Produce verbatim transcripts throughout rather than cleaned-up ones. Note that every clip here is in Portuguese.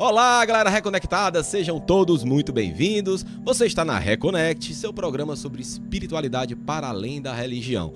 Olá, galera reconectada, sejam todos muito bem-vindos. Você está na Reconnect, seu programa sobre espiritualidade para além da religião.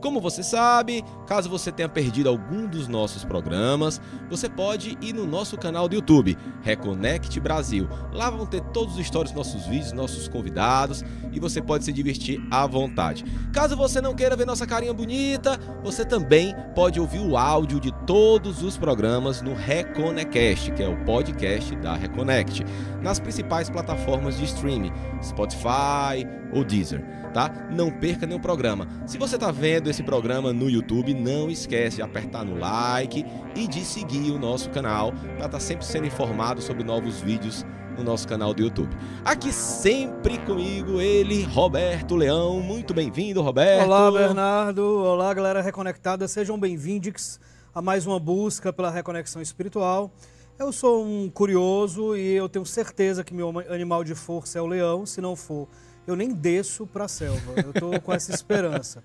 Como você sabe, caso você tenha perdido algum dos nossos programas, você pode ir no nosso canal do YouTube, Reconnect Brasil. Lá vão ter todos os stories, nossos vídeos, nossos convidados, e você pode se divertir à vontade. Caso você não queira ver nossa carinha bonita, você também pode ouvir o áudio de todos os programas no Reconecast, que é o podcast da Reconnect, nas principais plataformas de streaming, Spotify ou Deezer, tá? Não perca nenhum programa. Se você está vendo esse programa no YouTube, não esquece de apertar no like e de seguir o nosso canal para estar sempre sendo informado sobre novos vídeos no nosso canal do YouTube. Aqui sempre comigo ele, Roberto Leão. Muito bem-vindo, Roberto. Olá, Bernardo. Olá, galera reconectada. Sejam bem-vindos a mais uma busca pela reconexão espiritual. Eu sou um curioso e eu tenho certeza que meu animal de força é o leão. Se não for, eu nem desço para a selva. Eu estou com essa esperança.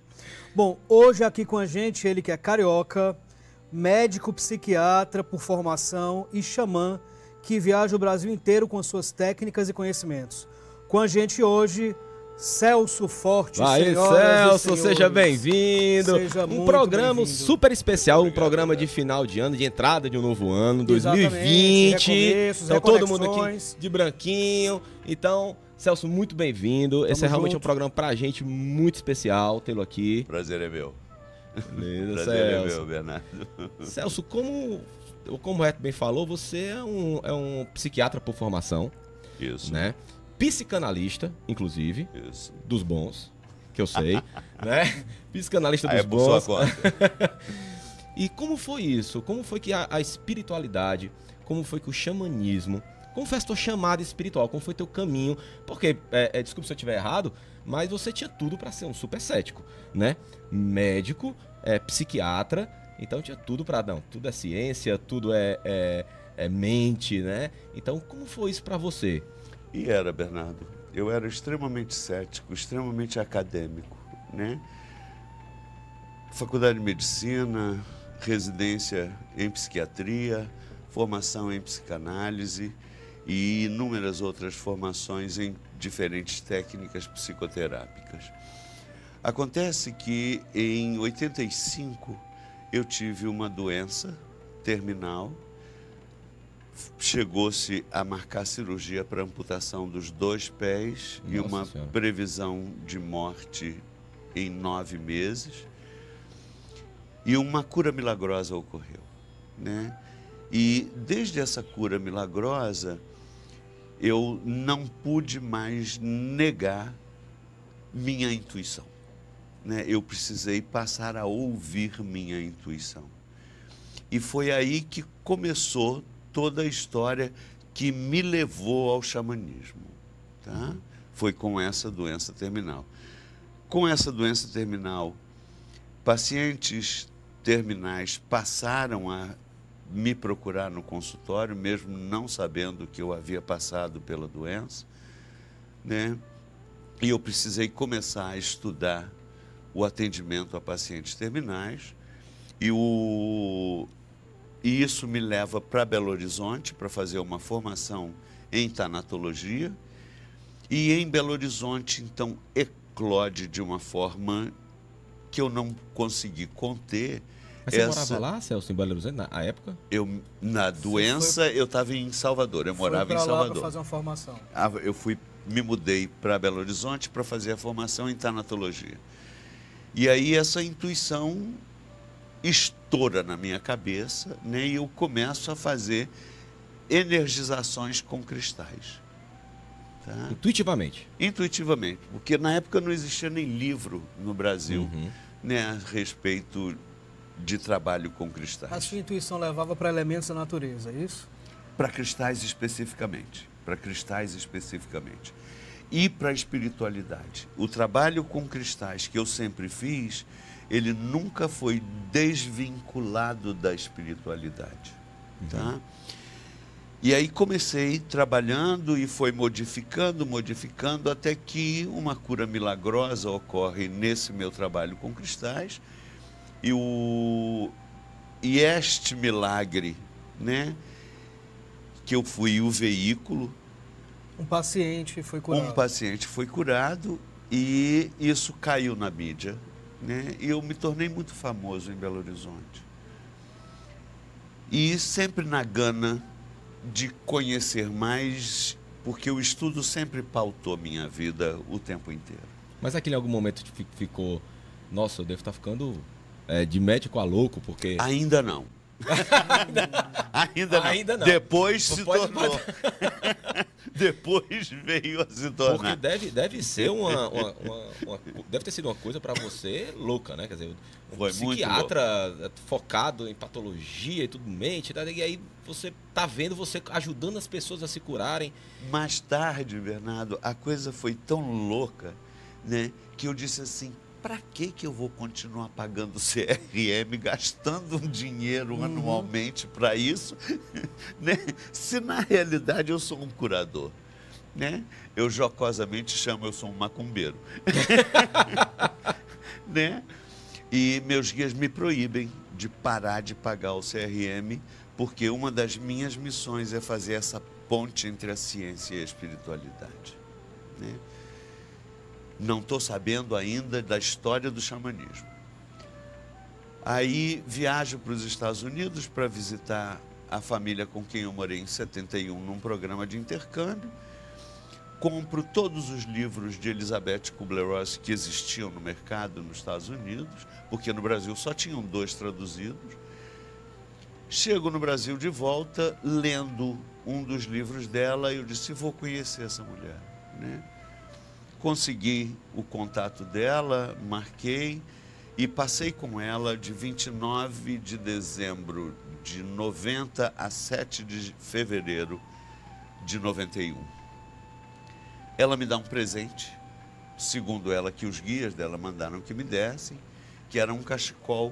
Bom, hoje aqui com a gente, ele que é carioca, médico psiquiatra por formação e xamã, que viaja o Brasil inteiro com suas técnicas e conhecimentos. Com a gente hoje, Celso Fortes. Aí, Celso, seja bem-vindo. Um programa super especial, um programa de final de ano, de entrada de um novo ano, dois mil e vinte. Então, todo mundo aqui de branquinho. Então, Celso, muito bem-vindo. Esse é realmente um programa pra gente muito especial tê-lo aqui. Prazer é meu. Beleza, prazer é meu, Bernardo. Celso, como, como o Roberto bem falou, você é um, é um psiquiatra por formação. Isso. Né? Psicanalista, inclusive. Isso. Dos bons, que eu sei. Né? Psicanalista dos bons. E como foi isso? Como foi que a, a espiritualidade, como foi que o xamanismo, como foi a tua chamada espiritual? Como foi teu caminho? Porque, é, é, desculpa se eu estiver errado, mas você tinha tudo para ser um super cético, né? Médico, é, psiquiatra, então tinha tudo para dar. Tudo é ciência, tudo é, é, é mente, né? Então, como foi isso para você? E era, Bernardo. Eu era extremamente cético, extremamente acadêmico, né? Faculdade de Medicina, residência em psiquiatria, formação em psicanálise e inúmeras outras formações em diferentes técnicas psicoterápicas. Acontece que em oitenta e cinco eu tive uma doença terminal, chegou-se a marcar cirurgia para amputação dos dois pés. Nossa e uma senhora. Previsão de morte em nove meses e uma cura milagrosa ocorreu, né? E desde essa cura milagrosa, eu não pude mais negar minha intuição, né? Eu precisei passar a ouvir minha intuição. E foi aí que começou toda a história que me levou ao xamanismo, tá? Foi com essa doença terminal. Com essa doença terminal, pacientes terminais passaram a me procurar no consultório, mesmo não sabendo que eu havia passado pela doença, né? E eu precisei começar a estudar o atendimento a pacientes terminais. E, o... e isso me leva para Belo Horizonte para fazer uma formação em tanatologia. E em Belo Horizonte, então, eclode de uma forma que eu não consegui conter. Mas você Essa... morava lá, Celso, em Belo Horizonte, na época? Eu, na doença, foi... eu estava em Salvador, eu foi morava em Salvador. Lá para fazer uma formação. Ah, eu fui, me mudei para Belo Horizonte para fazer a formação em tanatologia. E aí essa intuição estoura na minha cabeça, né, e eu começo a fazer energizações com cristais. Tá? Intuitivamente? Intuitivamente, porque na época não existia nem livro no Brasil, uhum, né, a respeito de trabalho com cristais. A sua intuição levava para elementos da natureza, é isso? Para cristais especificamente, para cristais especificamente. E para a espiritualidade. O trabalho com cristais que eu sempre fiz, ele nunca foi desvinculado da espiritualidade, uhum, tá? E aí comecei trabalhando e foi modificando, modificando, até que uma cura milagrosa ocorre nesse meu trabalho com cristais. E, o, e este milagre, né, que eu fui o veículo. Um paciente foi curado. Um paciente foi curado e isso caiu na mídia, né? E eu me tornei muito famoso em Belo Horizonte. E sempre na gana de conhecer mais, porque o estudo sempre pautou minha vida o tempo inteiro. Mas aquele em algum momento ficou... Nossa, eu devo estar ficando é, de médico a louco, porque... Ainda não. Ainda não. Ainda não. Depois Pô, se pode, tornou. Pode... Depois veio a se tornar. Porque deve, deve ser uma, uma, uma, uma... Deve ter sido uma coisa para você louca, né? Quer dizer, um Foi psiquiatra focado em patologia e tudo, mente. E aí você tá vendo, você ajudando as pessoas a se curarem. Mais tarde, Bernardo, a coisa foi tão louca, né? Que eu disse assim... Para que que eu vou continuar pagando C R M, gastando um dinheiro uhum. anualmente para isso, né? Se na realidade eu sou um curador, né? Eu jocosamente chamo, eu sou um macumbeiro, né? E meus guias me proíbem de parar de pagar o C R M, porque uma das minhas missões é fazer essa ponte entre a ciência e a espiritualidade, né? Não estou sabendo ainda da história do xamanismo. Aí viajo para os Estados Unidos para visitar a família com quem eu morei em setenta e um, num programa de intercâmbio. Compro todos os livros de Elizabeth Kübler-Ross que existiam no mercado nos Estados Unidos, porque no Brasil só tinham dois traduzidos. Chego no Brasil de volta, lendo um dos livros dela, e eu disse, vou conhecer essa mulher, né? Consegui o contato dela, marquei e passei com ela de vinte e nove de dezembro de noventa a sete de fevereiro de noventa e um. Ela me dá um presente, segundo ela, que os guias dela mandaram que me dessem, que era um cachecol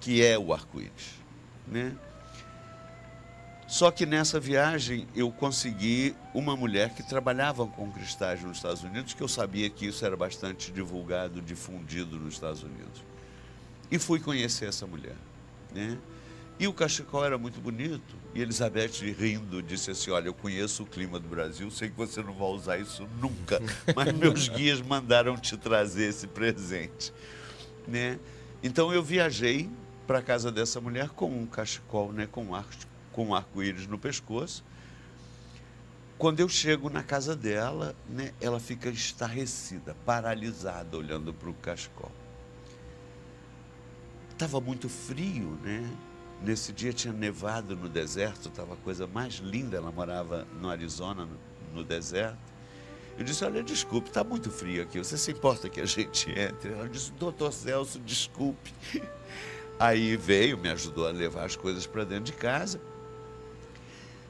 que é o arco-íris, né? Só que nessa viagem eu consegui uma mulher que trabalhava com cristais nos Estados Unidos, que eu sabia que isso era bastante divulgado, difundido nos Estados Unidos. E fui conhecer essa mulher, né? E o cachecol era muito bonito. E Elizabeth, rindo, disse assim, olha, eu conheço o clima do Brasil, sei que você não vai usar isso nunca, mas meus guias mandaram te trazer esse presente, né? Então eu viajei para a casa dessa mulher com um cachecol, né, com um arco com um arco-íris no pescoço. Quando eu chego na casa dela, né, ela fica estarrecida, paralisada, olhando para o cachecol. Estava muito frio, né? Nesse dia tinha nevado no deserto, estava a coisa mais linda, ela morava no Arizona, no, no deserto. Eu disse, olha, desculpe, está muito frio aqui, você se importa que a gente entre? Ela disse, doutor Celso, desculpe. Aí veio, me ajudou a levar as coisas para dentro de casa,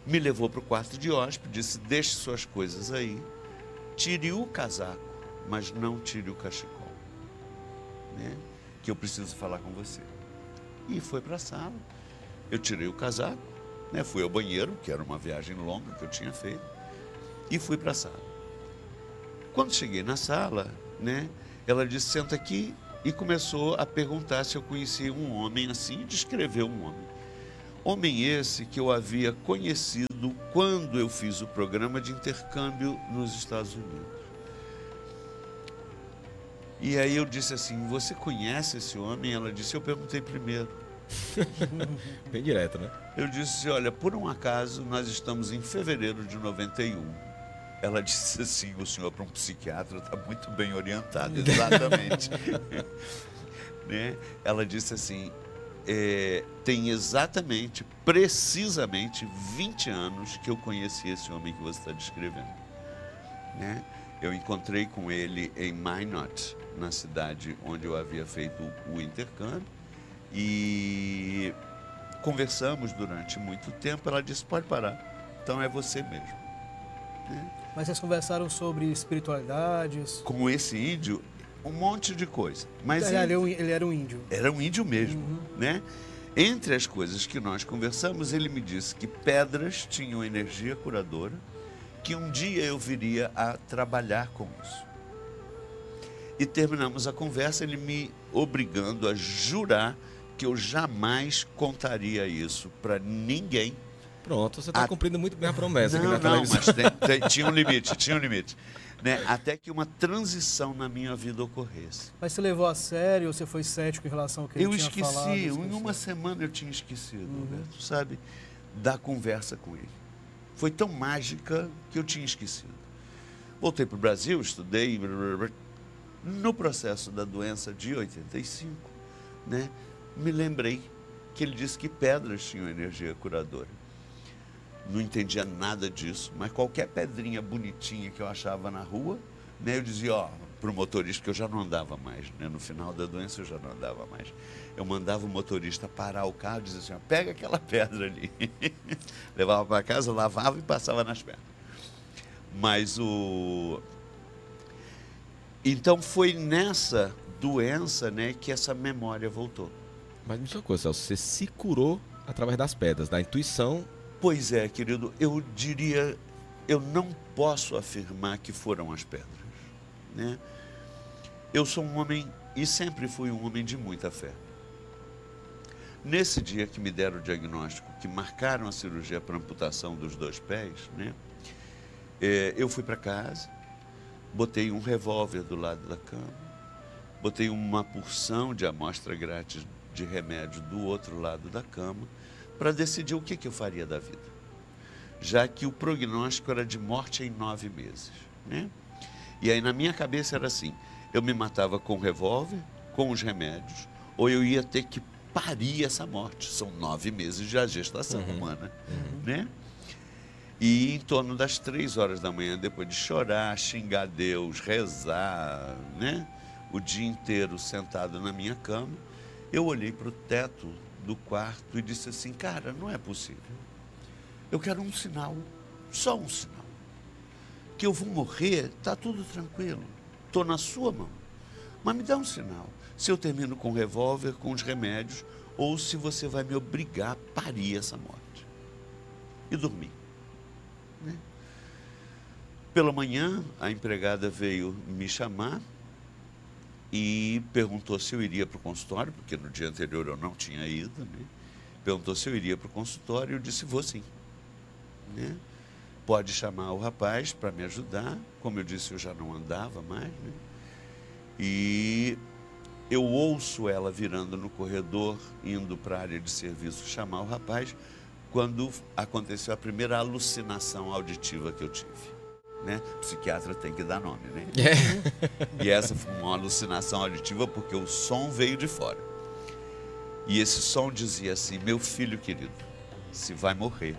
me levou para o quarto de hóspede, disse, deixe suas coisas aí, tire o casaco, mas não tire o cachecol, né? Que eu preciso falar com você. E foi para a sala, eu tirei o casaco, né? Fui ao banheiro, que era uma viagem longa que eu tinha feito, e fui para a sala. Quando cheguei na sala, né, ela disse, senta aqui. E começou a perguntar se eu conhecia um homem assim, e descreveu um homem. Homem esse que eu havia conhecido quando eu fiz o programa de intercâmbio nos Estados Unidos. E aí eu disse assim, você conhece esse homem? Ela disse, eu perguntei primeiro. Bem direto, né? Eu disse, olha, por um acaso, nós estamos em fevereiro de noventa e um. Ela disse assim, o senhor para um psiquiatra está muito bem orientado, exatamente. Né? Ela disse assim, é, tem exatamente, precisamente vinte anos que eu conheci esse homem que você está descrevendo, né? Eu encontrei com ele em Minot, na cidade onde eu havia feito o intercâmbio, e conversamos durante muito tempo. Ela disse, pode parar, então é você mesmo, né? Mas vocês conversaram sobre espiritualidades? Com esse índio, um monte de coisa. Mas ele, ele, era, um, ele era um índio. Era um índio mesmo, uhum. né? Entre as coisas que nós conversamos, ele me disse que pedras tinham energia curadora, que um dia eu viria a trabalhar com isso. E terminamos a conversa, ele me obrigando a jurar que eu jamais contaria isso para ninguém, Pronto, você está a... cumprindo muito bem a promessa. Não, não, mas tem, tem, tinha um limite, tinha um limite. Né? Até que uma transição na minha vida ocorresse. Mas você levou a sério ou você foi cético em relação ao que eu ele tinha esqueci, falado? Eu esqueci, em uma semana eu tinha esquecido, uhum. Roberto, sabe, da conversa com ele. Foi tão mágica que eu tinha esquecido. Voltei para o Brasil, estudei, no processo da doença de oitenta e cinco, né, me lembrei que ele disse que pedras tinham energia curadora. Não entendia nada disso, mas qualquer pedrinha bonitinha que eu achava na rua, né, eu dizia, ó, para o motorista, que eu já não andava mais, né, no final da doença eu já não andava mais. Eu mandava o motorista parar o carro e dizia assim, ó, pega aquela pedra ali. Levava para casa, lavava e passava nas pernas. Mas o... Então foi nessa doença, né, que essa memória voltou. Mas me diz uma coisa, Celso, você se curou através das pedras, da intuição... Pois é, querido, eu diria, eu não posso afirmar que foram as pedras, né? Eu sou um homem, e sempre fui um homem de muita fé. Nesse dia que me deram o diagnóstico, que marcaram a cirurgia para amputação dos dois pés, né? É, eu fui para casa, botei um revólver do lado da cama, botei uma porção de amostra grátis de remédio do outro lado da cama, para decidir o que, que eu faria da vida, já que o prognóstico era de morte em nove meses, né? E aí na minha cabeça era assim, eu me matava com o revólver, com os remédios, ou eu ia ter que parir essa morte, são nove meses de gestação uhum. humana, uhum. né? E em torno das três horas da manhã, depois de chorar, xingar Deus, rezar, né? O dia inteiro sentado na minha cama, eu olhei para o teto do quarto e disse assim, cara, não é possível. Eu quero um sinal, só um sinal. Que eu vou morrer, está tudo tranquilo, estou na sua mão. Mas me dá um sinal, se eu termino com o revólver, com os remédios, ou se você vai me obrigar a parir essa morte. E dormi. Né? Pela manhã, a empregada veio me chamar, e perguntou se eu iria para o consultório, porque no dia anterior eu não tinha ido, né? Perguntou se eu iria para o consultório e eu disse, vou sim. Né? Pode chamar o rapaz para me ajudar, como eu disse, eu já não andava mais. Né? E eu ouço ela virando no corredor, indo para a área de serviço chamar o rapaz, quando aconteceu a primeira alucinação auditiva que eu tive. Né? Psiquiatra tem que dar nome, né? É. E essa foi uma alucinação auditiva porque o som veio de fora. E esse som dizia assim, meu filho querido, se vai morrer,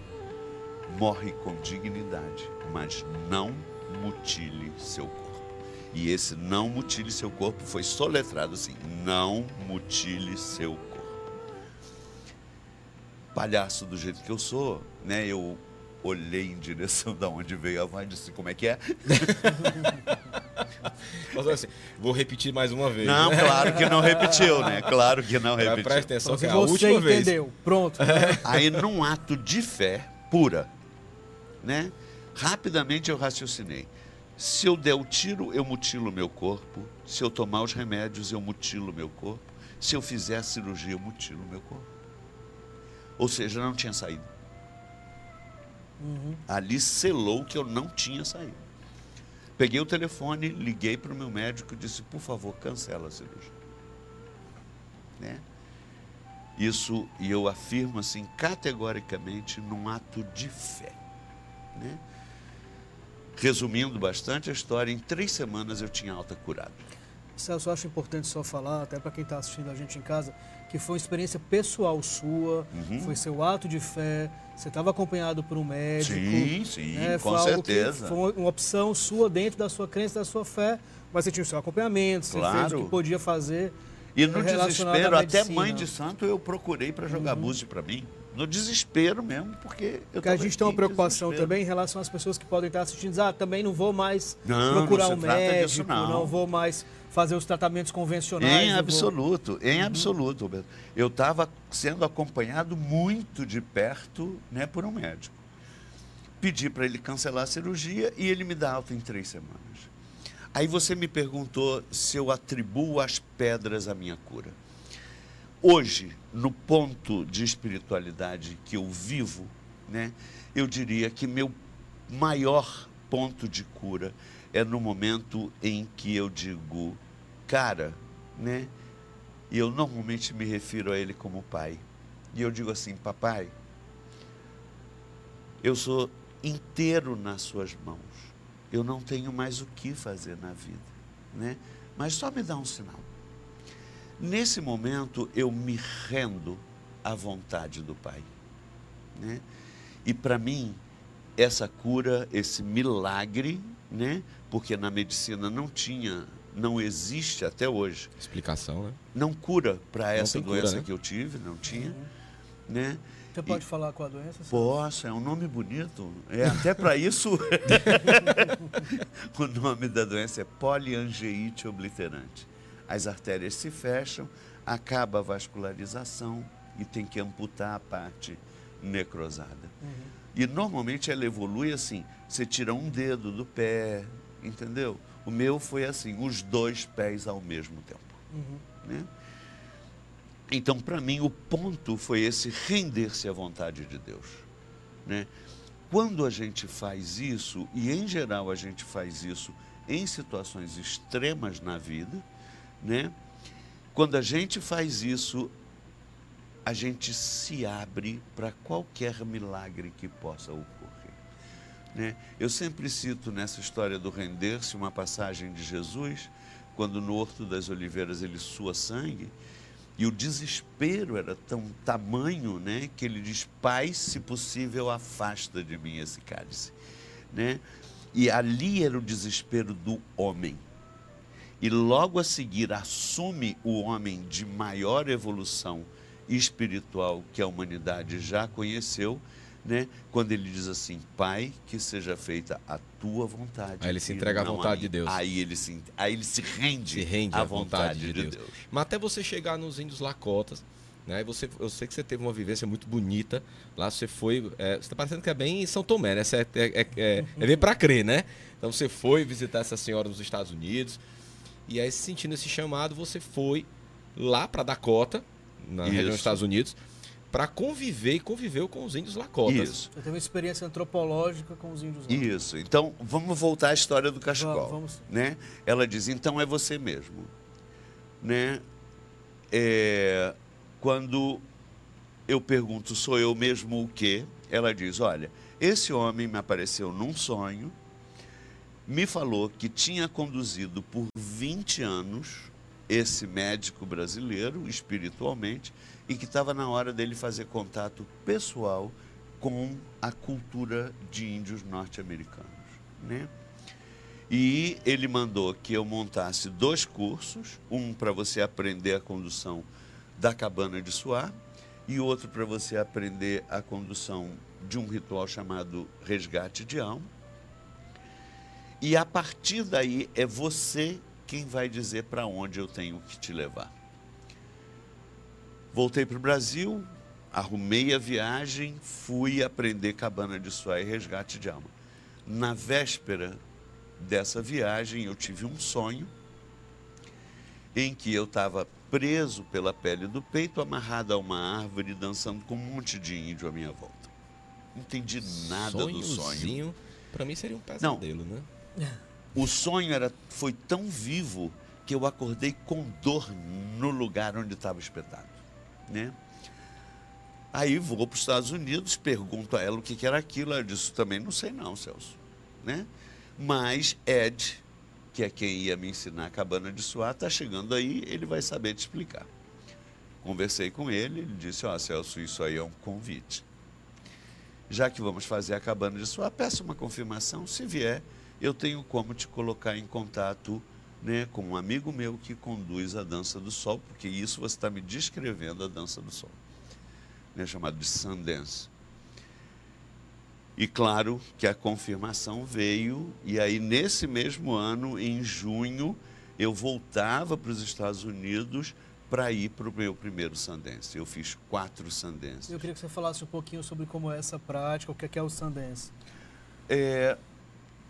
morre com dignidade, mas não mutile seu corpo. E esse não mutile seu corpo foi soletrado assim, não mutile seu corpo. Palhaço do jeito que eu sou, né? Eu... olhei em direção da onde veio a voz e disse, como é que é? Assim, vou repetir mais uma vez. Não, né? Claro que não repetiu, né? Claro que não repetiu. Presta atenção que é a última entendeu. Vez. Você entendeu, pronto. Né? Aí, num ato de fé pura, né? Rapidamente eu raciocinei. Se eu der o tiro, eu mutilo o meu corpo. Se eu tomar os remédios, eu mutilo o meu corpo. Se eu fizer a cirurgia, eu mutilo o meu corpo. Ou seja, não tinha saído. Uhum. Ali selou que eu não tinha saído. Peguei o telefone, liguei para o meu médico e disse, por favor, cancela a cirurgia. Né? Isso, e eu afirmo assim, categoricamente, num ato de fé. Né? Resumindo bastante a história, em três semanas eu tinha alta curada. Celso, eu acho importante só falar, até para quem está assistindo a gente em casa, que foi uma experiência pessoal sua, uhum. foi seu ato de fé, você estava acompanhado por um médico. Sim, sim, né? Com foi certeza. Foi uma opção sua dentro da sua crença, da sua fé, mas você tinha o seu acompanhamento, você claro. Fez o que podia fazer. E no desespero, até mãe de santo eu procurei para jogar uhum. búzio para mim. No desespero mesmo, porque... eu porque a gente tem uma preocupação desespero. Também em relação às pessoas que podem estar assistindo, diz, ah, também não vou mais não, procurar não um médico, disso, não. não vou mais fazer os tratamentos convencionais. Em absoluto, vou... em uhum. absoluto, Roberto. Eu estava sendo acompanhado muito de perto, né, por um médico. Pedi para ele cancelar a cirurgia e ele me dá alta em três semanas. Aí você me perguntou se eu atribuo as pedras à minha cura. Hoje, no ponto de espiritualidade que eu vivo, né? Eu diria que meu maior ponto de cura é no momento em que eu digo, cara, né? E eu normalmente me refiro a ele como pai. E eu digo assim, papai, eu sou inteiro nas suas mãos. Eu não tenho mais o que fazer na vida, né? Mas só me dá um sinal. Nesse momento, eu me rendo à vontade do Pai, né? E para mim, essa cura, esse milagre, né? Porque na medicina não tinha, não existe até hoje. Explicação, né? Não cura para essa doença cura, né? Que eu tive, não tinha, uhum. né? Você pode e... falar com a doença? Sabe? Posso, é um nome bonito. É, até para isso, o nome da doença é poliangeite obliterante. As artérias se fecham, acaba a vascularização e tem que amputar a parte necrosada. Uhum. E normalmente ela evolui assim, você tira um dedo do pé, entendeu? O meu foi assim, os dois pés ao mesmo tempo. Uhum. Né? Então, para mim, o ponto foi esse, render-se à vontade de Deus. Né? Quando a gente faz isso, e em geral a gente faz isso em situações extremas na vida, né? Quando a gente faz isso, a gente se abre para qualquer milagre que possa ocorrer, né? Eu sempre cito nessa história do render-se uma passagem de Jesus, quando no Horto das Oliveiras ele sua sangue, e o desespero era tão tamanho, né, que ele diz, Pai, se possível, afasta de mim esse cálice, né? E ali era o desespero do homem. E logo a seguir assume o homem de maior evolução espiritual que a humanidade já conheceu, né? Quando ele diz assim, Pai, que seja feita a tua vontade. Aí ele se entrega à vontade de Deus. Aí ele se, aí ele se rende, se rende à vontade, vontade de, de Deus. Deus. Mas até você chegar nos índios Lakotas, né? Você, eu sei que você teve uma vivência muito bonita. Lá você foi. É, você está parecendo que é bem em São Tomé, né? Você é, é, é, é bem para crer, né? Então você foi visitar essa senhora nos Estados Unidos. E aí, sentindo esse chamado, você foi lá para Dakota, na Isso. região dos Estados Unidos, para conviver e conviveu com os índios Lakotas. Isso. Eu teve uma experiência antropológica com os índios Lakotas. Isso. Então, vamos voltar à história do cachecol. Vamos. Né? Ela diz, então é você mesmo. Né? É... Quando eu pergunto, sou eu mesmo o quê? Ela diz, olha, esse homem me apareceu num sonho, me falou que tinha conduzido por vinte anos esse médico brasileiro, espiritualmente, e que estava na hora dele fazer contato pessoal com a cultura de índios norte-americanos, né? E ele mandou que eu montasse dois cursos, um para você aprender a condução da cabana de suar e outro para você aprender a condução de um ritual chamado resgate de alma. E a partir daí é você quem vai dizer para onde eu tenho que te levar. Voltei para o Brasil, arrumei a viagem, fui aprender cabana de suar e resgate de alma. Na véspera dessa viagem eu tive um sonho em que eu estava preso pela pele do peito, amarrado a uma árvore, dançando com um monte de índio à minha volta. Não entendi nada Sonhozinho. do sonho. Para mim seria um pesadelo, Não. né? O sonho era, foi tão vivo que eu acordei com dor no lugar onde estava espetado, né? Aí vou para os Estados Unidos, pergunto a ela o que, que era aquilo. Ela disse, também não sei não, Celso, né? Mas Ed, que é quem ia me ensinar a cabana de suar, está chegando aí, ele vai saber te explicar. Conversei com ele, ele disse, ó, oh, Celso, isso aí é um convite. Já que vamos fazer a cabana de suar, peça uma confirmação, se vier, eu tenho como te colocar em contato, né, com um amigo meu que conduz a dança do sol, porque isso você está me descrevendo, a dança do sol, né, chamado de Sun Dance. E claro que a confirmação veio, e aí nesse mesmo ano, em junho, eu voltava para os Estados Unidos para ir para o meu primeiro Sun Dance. Eu fiz quatro Sun Dances. Eu queria que você falasse um pouquinho sobre como é essa prática, o que é o Sun Dance. É,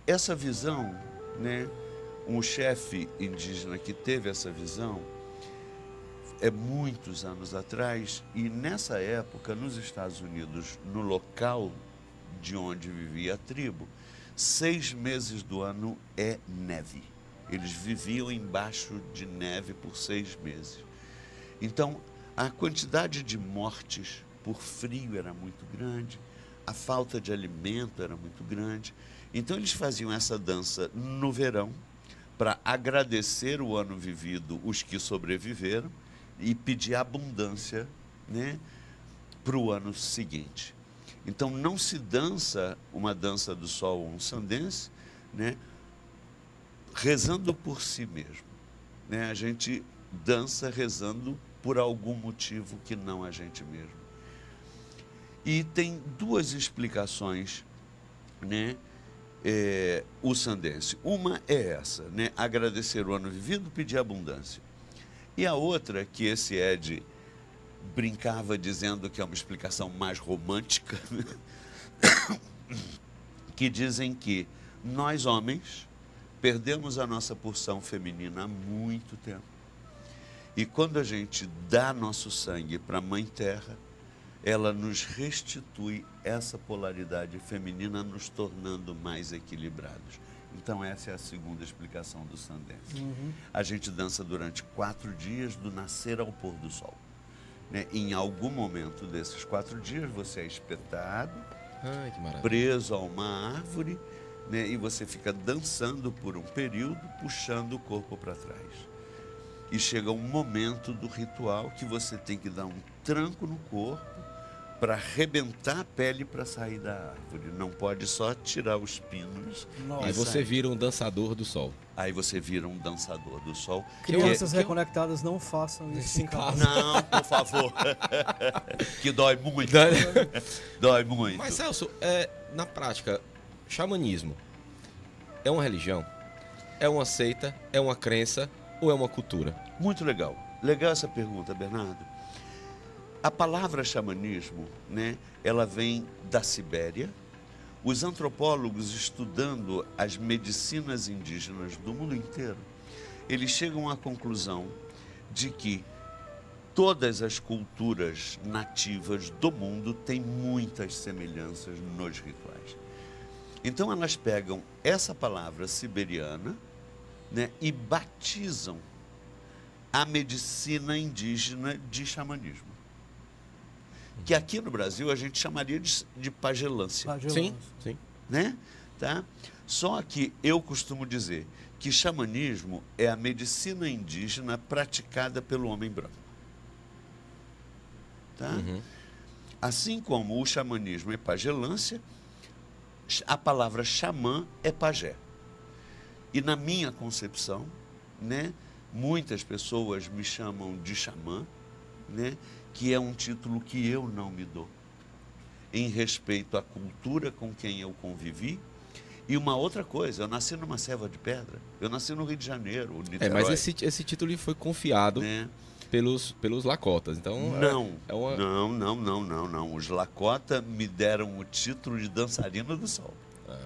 essa visão, né, um chefe indígena que teve essa visão, é muitos anos atrás, e nessa época, nos Estados Unidos, no local de onde vivia a tribo, seis meses do ano é neve. Eles viviam embaixo de neve por seis meses. Então, a quantidade de mortes por frio era muito grande, a falta de alimento era muito grande. Então, eles faziam essa dança no verão para agradecer o ano vivido, os que sobreviveram, e pedir abundância, né, para o ano seguinte. Então, não se dança uma dança do sol ou um sun dance, né, rezando por si mesmo. Né? A gente dança rezando por algum motivo que não a gente mesmo. E tem duas explicações, né, é, o sun dance. Uma é essa, né, agradecer o ano vivido, pedir abundância. E a outra, que esse Ed brincava dizendo que é uma explicação mais romântica, que dizem que nós, homens, perdemos a nossa porção feminina há muito tempo. E quando a gente dá nosso sangue para a Mãe Terra, ela nos restitui essa polaridade feminina, nos tornando mais equilibrados. Então, essa é a segunda explicação do sun dance. Uhum. A gente dança durante quatro dias, do nascer ao pôr do sol. Né? Em algum momento desses quatro dias, você é espetado, ai, que maravilha, preso a uma árvore, né? E você fica dançando por um período, puxando o corpo para trás. E chega um momento do ritual que você tem que dar um tranco no corpo para arrebentar a pele para sair da árvore. Não pode só tirar os pinos. Nossa. E você vira um dançador do sol. Aí você vira um dançador do sol. Crianças que... reconectadas, não façam isso em casa. Não, por favor. Que dói muito. Dói muito. Mas, Celso, é, na prática, xamanismo é uma religião? É uma seita? É uma crença? Ou é uma cultura? Muito legal. Legal essa pergunta, Bernardo. A palavra xamanismo, né, ela vem da Sibéria. Os antropólogos, estudando as medicinas indígenas do mundo inteiro, eles chegam à conclusão de que todas as culturas nativas do mundo têm muitas semelhanças nos rituais. Então, elas pegam essa palavra siberiana, né, e batizam a medicina indígena de xamanismo. Que aqui no Brasil a gente chamaria de, de pagelância. Pagelância. Sim, sim. Né? Tá? Só que eu costumo dizer que xamanismo é a medicina indígena praticada pelo homem branco. Tá? Uhum. Assim como o xamanismo é pagelância, a palavra xamã é pajé. E na minha concepção, né, muitas pessoas me chamam de xamã, né, que é um título que eu não me dou, em respeito à cultura com quem eu convivi. E uma outra coisa, eu nasci numa selva de pedra, eu nasci no Rio de Janeiro, Niterói. É, mas esse, esse título foi confiado, né, pelos, pelos Lakotas, então... Não, é uma... não, não, não, não, não, os Lakota me deram o título de dançarina do sol. Ah,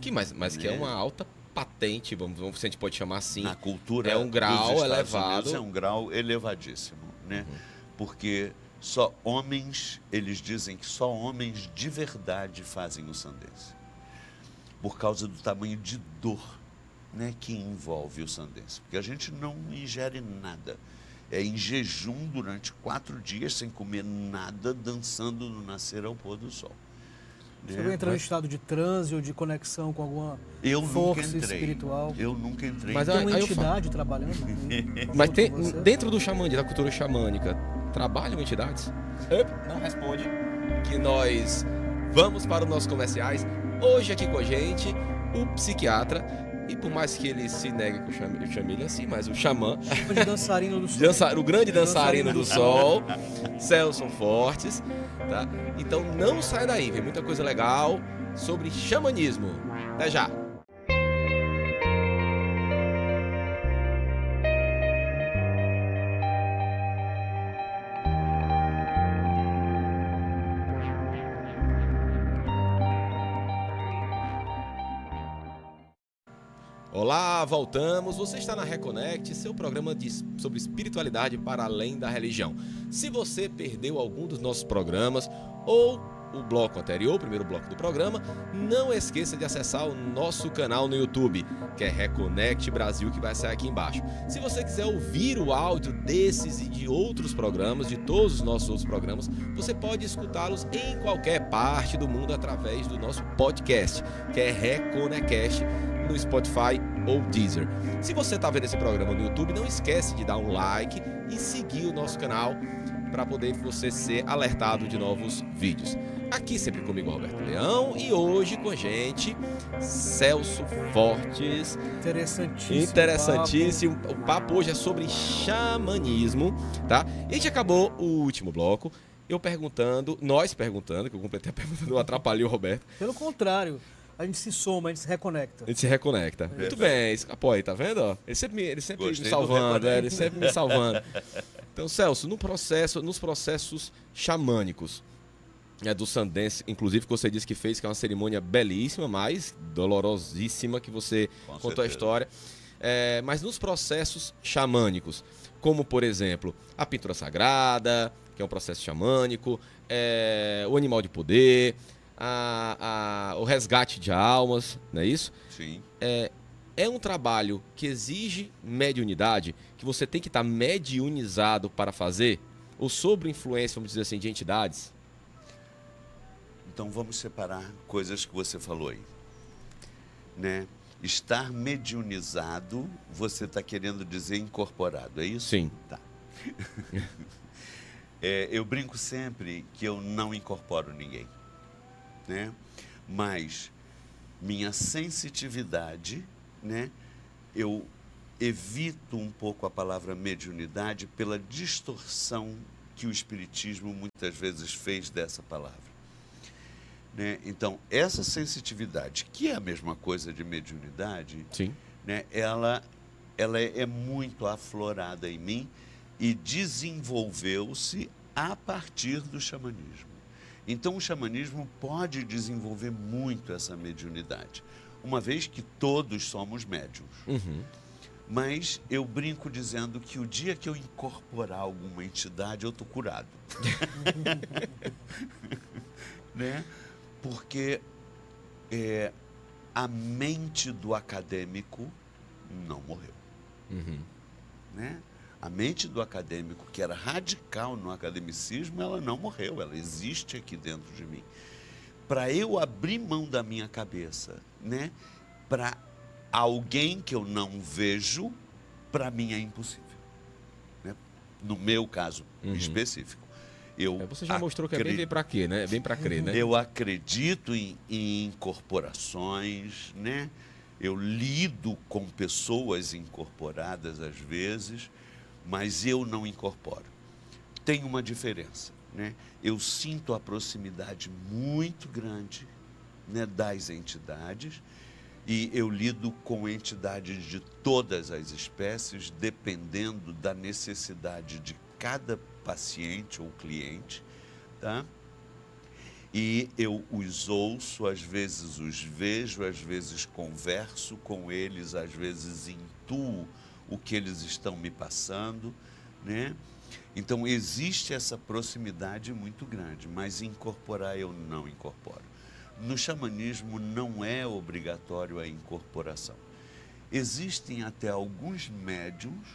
que mais, mas né? Que é uma alta patente, vamos, vamos se a gente pode chamar assim. Na cultura é um grau elevado. É um grau elevadíssimo, né? Uhum. Porque só homens, eles dizem que só homens de verdade fazem o sun dance, por causa do tamanho de dor, né, que envolve o sun dance. Porque a gente não ingere nada, é em jejum durante quatro dias, sem comer nada, dançando no nascer ao pôr do sol. Você vai entrar em estado de transe ou de conexão com alguma eu força espiritual? Eu nunca entrei. Mas tem uma entidade trabalhando? Mas tem, dentro do xamânico, da cultura xamânica, trabalham entidades? Não responde, que nós vamos para os nossos comerciais. Hoje aqui com a gente, o psiquiatra... E por mais que ele se negue com o chamilho assim, mas o xamã... Chama de dançarino do sol. Dança, o grande dançarino do sol, Celso Fortes. Tá? Então não sai daí, vem muita coisa legal sobre xamanismo. Até já! Olá, voltamos. Você está na Reconnect, seu programa de, sobre espiritualidade para além da religião. Se você perdeu algum dos nossos programas ou o bloco anterior, o primeiro bloco do programa, não esqueça de acessar o nosso canal no YouTube, que é Reconnect Brasil, que vai sair aqui embaixo. Se você quiser ouvir o áudio desses e de outros programas, de todos os nossos outros programas, você pode escutá-los em qualquer parte do mundo através do nosso podcast, que é Reconecast, no Spotify ou Deezer. Se você está vendo esse programa no YouTube, não esquece de dar um like e seguir o nosso canal para poder você ser alertado de novos vídeos. Aqui sempre comigo, Roberto Leão, e hoje com a gente, Celso Fortes. Interessantíssimo. Interessantíssimo. Papo. O papo hoje é sobre xamanismo, tá? E a gente acabou o último bloco, eu perguntando, nós perguntando, que eu completei a pergunta, eu atrapalhei o Roberto. Pelo contrário. A gente se soma, a gente se reconecta. A gente se reconecta. É. Muito bem, escapou aí, tá vendo? Ele sempre me, ele sempre me salvando, é, ele sempre me salvando. Então, Celso, no processo, nos processos xamânicos, é, do Sun Dance, inclusive, que você disse que fez, que é uma cerimônia belíssima, mas dolorosíssima, que você Com contou certeza. a história. É, mas nos processos xamânicos, como, por exemplo, a pintura sagrada, que é um processo xamânico, é, o animal de poder... A, a, o resgate de almas, não é isso? Sim. É, é um trabalho que exige mediunidade, que você tem que estar mediunizado para fazer, ou sobre influência, vamos dizer assim, de entidades? Então vamos separar coisas que você falou aí. Né? Estar mediunizado, você está querendo dizer incorporado, é isso? Sim. Tá. É, eu brinco sempre que eu não incorporo ninguém. Né? Mas minha sensitividade, né? Eu evito um pouco a palavra mediunidade pela distorção que o Espiritismo muitas vezes fez dessa palavra. Né? Então, essa sensitividade, que é a mesma coisa de mediunidade, Sim. Né? ela, ela é muito aflorada em mim e desenvolveu-se a partir do xamanismo. Então, o xamanismo pode desenvolver muito essa mediunidade, uma vez que todos somos médiuns. Uhum. Mas eu brinco dizendo que o dia que eu incorporar alguma entidade, eu estou curado. Né? Porque é, a mente do acadêmico não morreu. Uhum. Né? A mente do acadêmico, que era radical no academicismo, ela não morreu, ela existe aqui dentro de mim. Para eu abrir mão da minha cabeça, né? Para alguém que eu não vejo, para mim é impossível. Né? No meu caso uhum. específico. Eu Você já acred... mostrou que é bem, bem para quê, né? É bem para crer, né? Eu acredito em, em incorporações, né? Eu lido com pessoas incorporadas às vezes... Mas eu não incorporo. Tem uma diferença, né? Eu sinto a proximidade muito grande, né, das entidades, e eu lido com entidades de todas as espécies, dependendo da necessidade de cada paciente ou cliente, tá? E eu os ouço, às vezes os vejo, às vezes converso com eles, às vezes intuo o que eles estão me passando, né? Então, existe essa proximidade muito grande, mas incorporar eu não incorporo. No xamanismo não é obrigatório a incorporação. Existem até alguns médiuns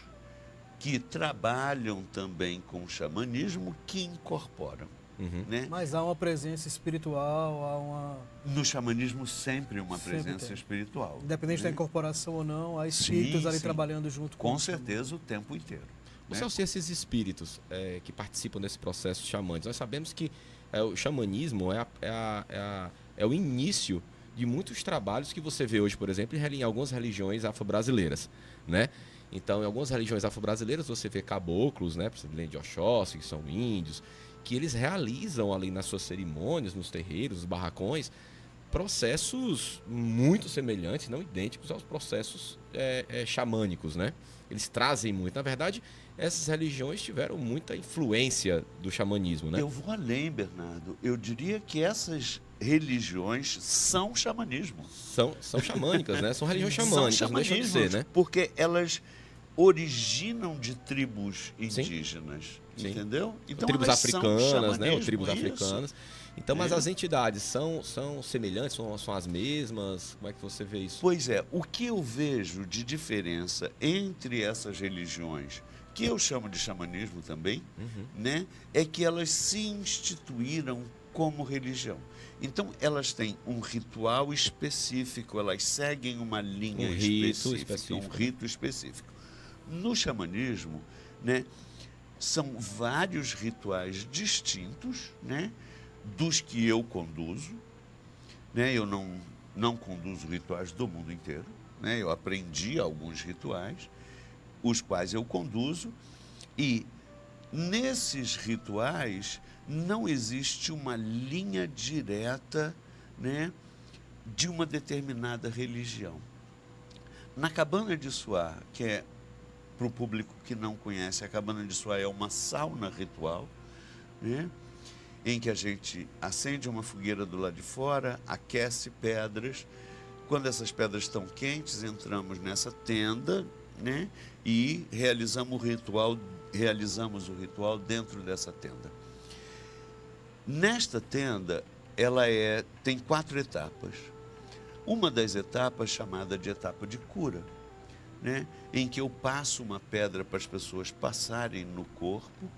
que trabalham também com xamanismo que incorporam. Uhum. Né? Mas há uma presença espiritual, há uma... No xamanismo sempre uma sempre presença tem. espiritual. Independente, né, da incorporação ou não, há espíritos sim, ali sim. trabalhando junto com... Com certeza o tempo inteiro. Né? Celso, esses espíritos é, que participam desse processo xamânico, nós sabemos que é, o xamanismo é, a, é, a, é, a, é o início de muitos trabalhos que você vê hoje, por exemplo, em algumas religiões afro-brasileiras, né? Então, em algumas religiões afro-brasileiras você vê caboclos, né, de Oxóssi, que são índios, que eles realizam ali nas suas cerimônias, nos terreiros, nos barracões, processos muito semelhantes, não idênticos aos processos é, é, xamânicos, né? Eles trazem muito. Na verdade, essas religiões tiveram muita influência do xamanismo, né? Eu vou além, Bernardo. Eu diria que essas religiões são xamanismo. São, são xamânicas, né? São religiões xamânicas, são não deixa de ser, né? Porque elas originam de tribos indígenas, sim, entendeu? Sim. Então, tribos africanas, né? Ou tribos isso. africanas. Então, mas é. as entidades são, são semelhantes, são, são as mesmas? Como é que você vê isso? Pois é, o que eu vejo de diferença entre essas religiões, que eu chamo de xamanismo também, uhum, né, é que elas se instituíram como religião. Então, elas têm um ritual específico, elas seguem uma linha um específica, rito específico. um rito específico. No xamanismo, né, são vários rituais distintos, né, dos que eu conduzo, né? Eu não, não conduzo rituais do mundo inteiro, né? Eu aprendi alguns rituais, os quais eu conduzo, e nesses rituais não existe uma linha direta, né, de uma determinada religião. Na Cabana de Suá, que é, para o público que não conhece, a Cabana de Suá é uma sauna ritual, né, em que a gente acende uma fogueira do lado de fora, aquece pedras. Quando essas pedras estão quentes, entramos nessa tenda, né, e realizamos o ritual, realizamos o ritual dentro dessa tenda. Nesta tenda, ela é, tem quatro etapas. Uma das etapas, chamada de etapa de cura, né, em que eu passo uma pedra para as pessoas passarem no corpo.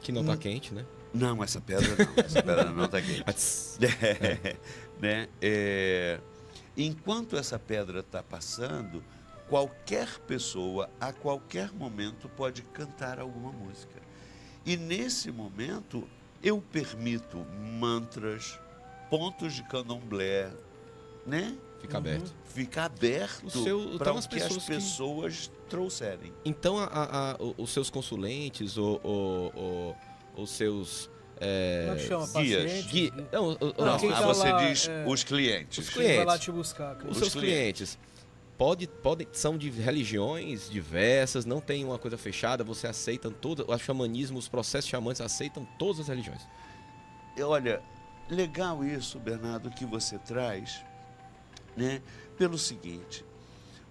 Que não está quente, né? Não, essa pedra não. Essa pedra não está quente. É, né? É, enquanto essa pedra está passando, qualquer pessoa, a qualquer momento, pode cantar alguma música. E nesse momento, eu permito mantras, pontos de candomblé, né? Fica aberto. Uhum. Fica aberto para o que as pessoas que... trouxerem. Então, a, a, a, os seus consulentes, o, o, o, os seus... É... Como é que chama? Guias. Guia... Não, o, Não ah, tá você lá, diz é... os clientes. Os clientes. Vai lá te buscar, cara. Os, os seus clientes. clientes. Pode, pode, são de religiões diversas, não tem uma coisa fechada, você aceita todas... O xamanismo, os processos xamãs aceitam todas as religiões. Olha, legal isso, Bernardo, que você traz... Né? Pelo seguinte,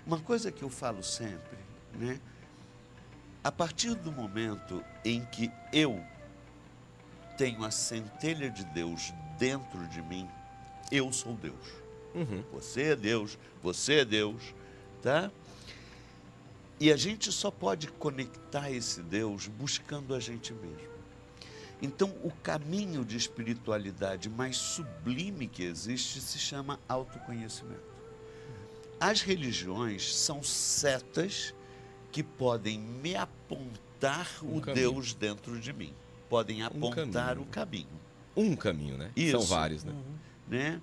uma coisa que eu falo sempre, né? A partir do momento em que eu tenho a centelha de Deus dentro de mim, eu sou Deus. Uhum. Você é Deus, você é Deus, tá? E a gente só pode conectar esse Deus buscando a gente mesmo. Então, o caminho de espiritualidade mais sublime que existe se chama autoconhecimento. As religiões são setas que podem me apontar um o caminho. Deus dentro de mim. Podem apontar um caminho. o caminho. Um caminho, né? Isso. São vários, né? Uhum. Né?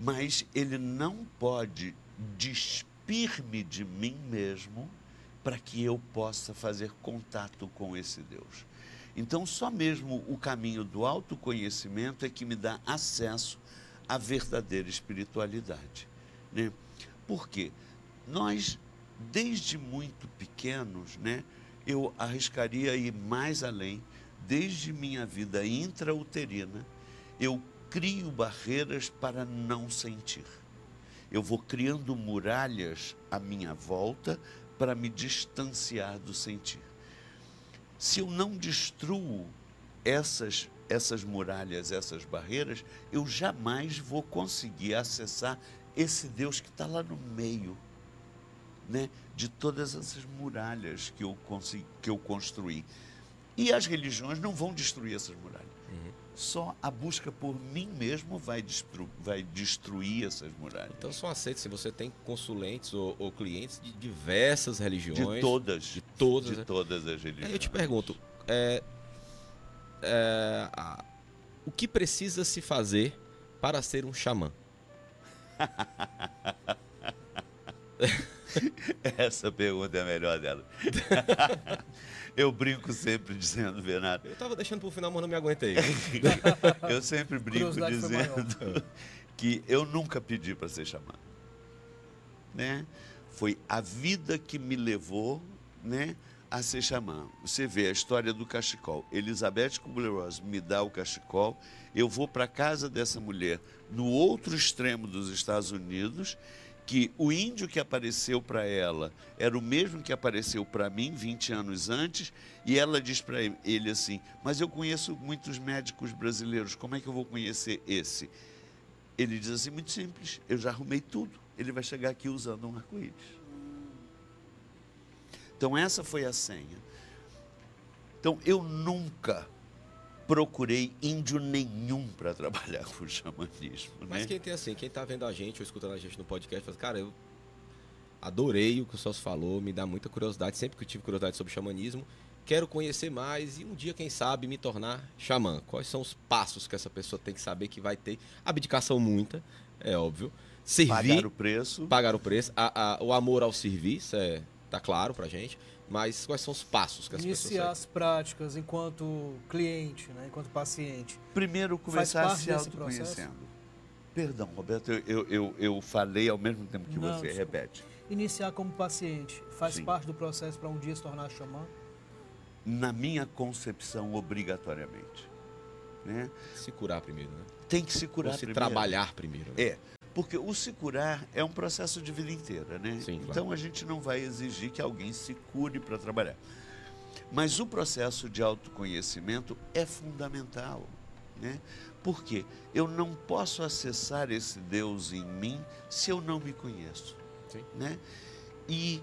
Mas ele não pode despir-me de mim mesmo para que eu possa fazer contato com esse Deus. Então, só mesmo o caminho do autoconhecimento é que me dá acesso à verdadeira espiritualidade, né? Por quê? Nós, desde muito pequenos, né, eu arriscaria ir mais além, desde minha vida intrauterina, eu crio barreiras para não sentir. Eu vou criando muralhas à minha volta para me distanciar do sentir. Se eu não destruo essas, essas muralhas, essas barreiras, eu jamais vou conseguir acessar esse Deus que está lá no meio, né, de todas essas muralhas que eu, consegui, que eu construí. E as religiões não vão destruir essas muralhas. Uhum. Só a busca por mim mesmo vai, destru, vai destruir essas muralhas. Então, só aceita se você tem consulentes ou, ou clientes de diversas religiões. De todas. De todas, de todas as religiões. Aí eu te pergunto, é, é, a, o que precisa se fazer para ser um xamã? Essa pergunta é a melhor dela. Eu brinco sempre dizendo, Bernardo... Eu estava deixando para o final, mas não me aguentei. Eu sempre brinco dizendo que eu nunca pedi para ser xamã. Né? Foi a vida que me levou, né, a ser xamã. Você vê a história do cachecol. Elizabeth Kübler-Ross me dá o cachecol, eu vou para a casa dessa mulher no outro extremo dos Estados Unidos, que o índio que apareceu para ela era o mesmo que apareceu para mim vinte anos antes, e ela diz para ele assim: mas eu conheço muitos médicos brasileiros, como é que eu vou conhecer esse? Ele diz assim, muito simples, eu já arrumei tudo, ele vai chegar aqui usando um arco-íris. Então essa foi a senha. Então eu nunca procurei índio nenhum para trabalhar com o xamanismo. Mas né? Quem tem assim, quem está vendo a gente ou escutando a gente no podcast, fala, cara, eu adorei o que o Celso falou, me dá muita curiosidade, sempre que eu tive curiosidade sobre xamanismo, quero conhecer mais e um dia, quem sabe, me tornar xamã. Quais são os passos que essa pessoa tem que saber que vai ter? Abdicação muita, é óbvio. Servir, pagar o preço. Pagar o preço. A, a, o amor ao serviço, é, tá claro pra gente. Mas quais são os passos que as Iniciar pessoas... Iniciar as práticas enquanto cliente, né? Enquanto paciente. Primeiro, começar a se autoconhecendo. Perdão, Roberto, eu, eu, eu falei ao mesmo tempo que Não, você. Desculpa. Repete. Iniciar como paciente faz Sim. parte do processo para um dia se tornar xamã? Na minha concepção, obrigatoriamente. Né? Se curar primeiro, né? Tem que se curar Ou se primeiro. trabalhar primeiro. Né? É. Porque o se curar é um processo de vida inteira, né? Sim, claro. Então a gente não vai exigir que alguém se cure para trabalhar. Mas o processo de autoconhecimento é fundamental, né? Por quê? Eu não posso acessar esse Deus em mim se eu não me conheço, Sim. né? E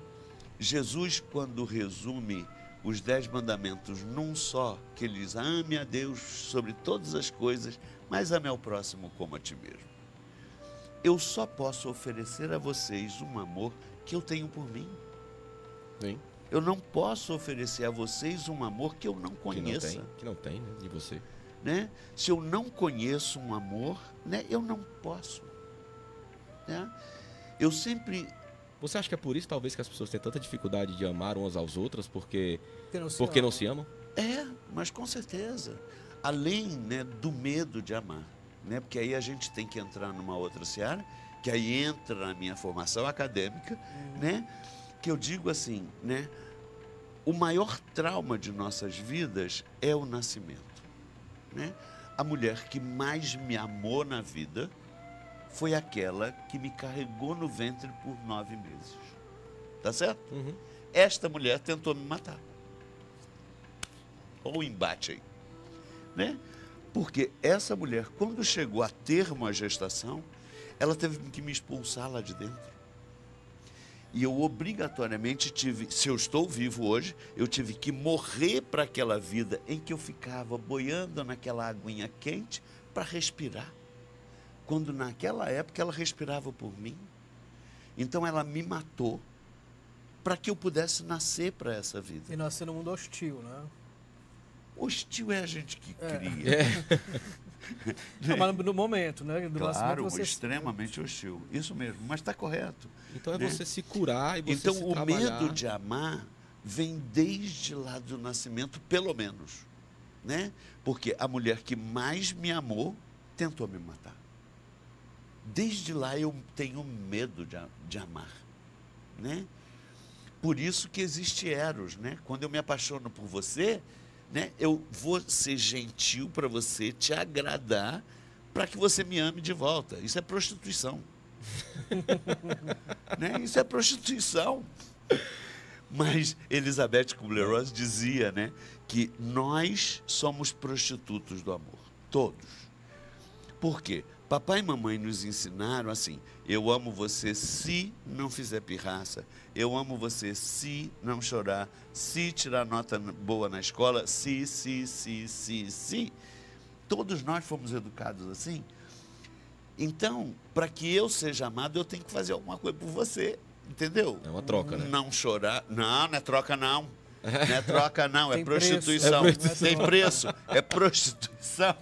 Jesus, quando resume os dez mandamentos num só, que ele diz, ame a Deus sobre todas as coisas, mas ame ao próximo como a ti mesmo. Eu só posso oferecer a vocês um amor que eu tenho por mim. Sim. Eu não posso oferecer a vocês um amor que eu não conheça. Que não tem, que não tem, né? De você. Né? Se eu não conheço um amor, né? eu não posso. Né? Eu sempre... Você acha que é por isso, talvez, que as pessoas têm tanta dificuldade de amar umas aos outras, porque, porque, não, se porque não se amam? É, mas com certeza. Além, né, do medo de amar. Né? Porque aí a gente tem que entrar numa outra seara, que aí entra na minha formação acadêmica, hum. né? que eu digo assim, né? o maior trauma de nossas vidas é o nascimento. Né? A mulher que mais me amou na vida foi aquela que me carregou no ventre por nove meses. Tá certo? Uhum. Esta mulher tentou me matar. Ou embate aí. Né? Porque essa mulher, quando chegou a termo a gestação, ela teve que me expulsar lá de dentro. E eu obrigatoriamente tive, se eu estou vivo hoje, eu tive que morrer para aquela vida em que eu ficava boiando naquela aguinha quente para respirar. Quando naquela época ela respirava por mim. Então ela me matou para que eu pudesse nascer para essa vida. E nascer no mundo hostil, né? Hostil é a gente que cria. É. É. Mas no momento, né? Do claro, você... extremamente hostil. Isso mesmo, mas está correto. Então é né? você se curar e você Então se o trabalhar. medo de amar vem desde lá do nascimento, pelo menos. Né? Porque a mulher que mais me amou tentou me matar. Desde lá eu tenho medo de, de amar. Né? Por isso que existe Eros. Né? Quando eu me apaixono por você... Né? Eu vou ser gentil para você, te agradar, para que você me ame de volta. Isso é prostituição. né? Isso é prostituição. Mas Elizabeth Kübler-Ross dizia, né, que nós somos prostitutos do amor, todos. Por quê? Papai e mamãe nos ensinaram assim, eu amo você se não fizer pirraça, eu amo você se não chorar, se tirar nota boa na escola, se, se, se, se, se. Todos nós fomos educados assim. Então, para que eu seja amado, eu tenho que fazer alguma coisa por você, entendeu? É uma troca, né? Não chorar, não, não é troca não. Não é troca não, é prostituição. Preço, é prostituição. Tem preço, é prostituição.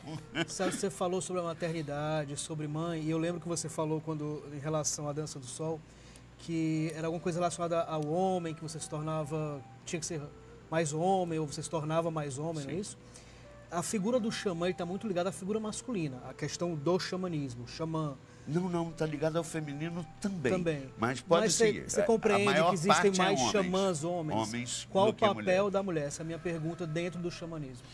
Sabe, você falou sobre a maternidade, sobre mãe, e eu lembro que você falou quando, em relação à dança do sol, que era alguma coisa relacionada ao homem, que você se tornava, tinha que ser mais homem, ou você se tornava mais homem, não é isso? A figura do xamã está muito ligada à figura masculina, a questão do xamanismo, xamã. Não, não, está ligado ao feminino também. Também. Mas pode Mas seguir. Você compreende que existem mais é xamãs homens. homens Qual o papel mulher. da mulher? Essa é a minha pergunta dentro do xamanismo.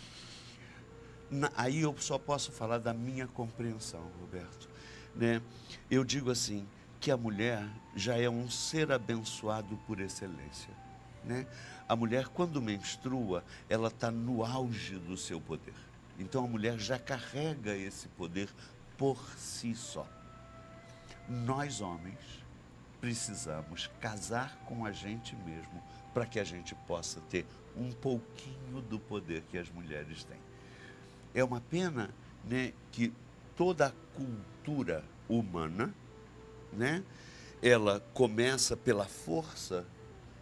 Na, aí eu só posso falar da minha compreensão, Roberto. Né? Eu digo assim, que a mulher já é um ser abençoado por excelência. Né? A mulher, quando menstrua, ela está no auge do seu poder. Então, a mulher já carrega esse poder por si só. Nós, homens, precisamos casar com a gente mesmo para que a gente possa ter um pouquinho do poder que as mulheres têm. É uma pena, né, que toda a cultura humana, né, ela começa pela força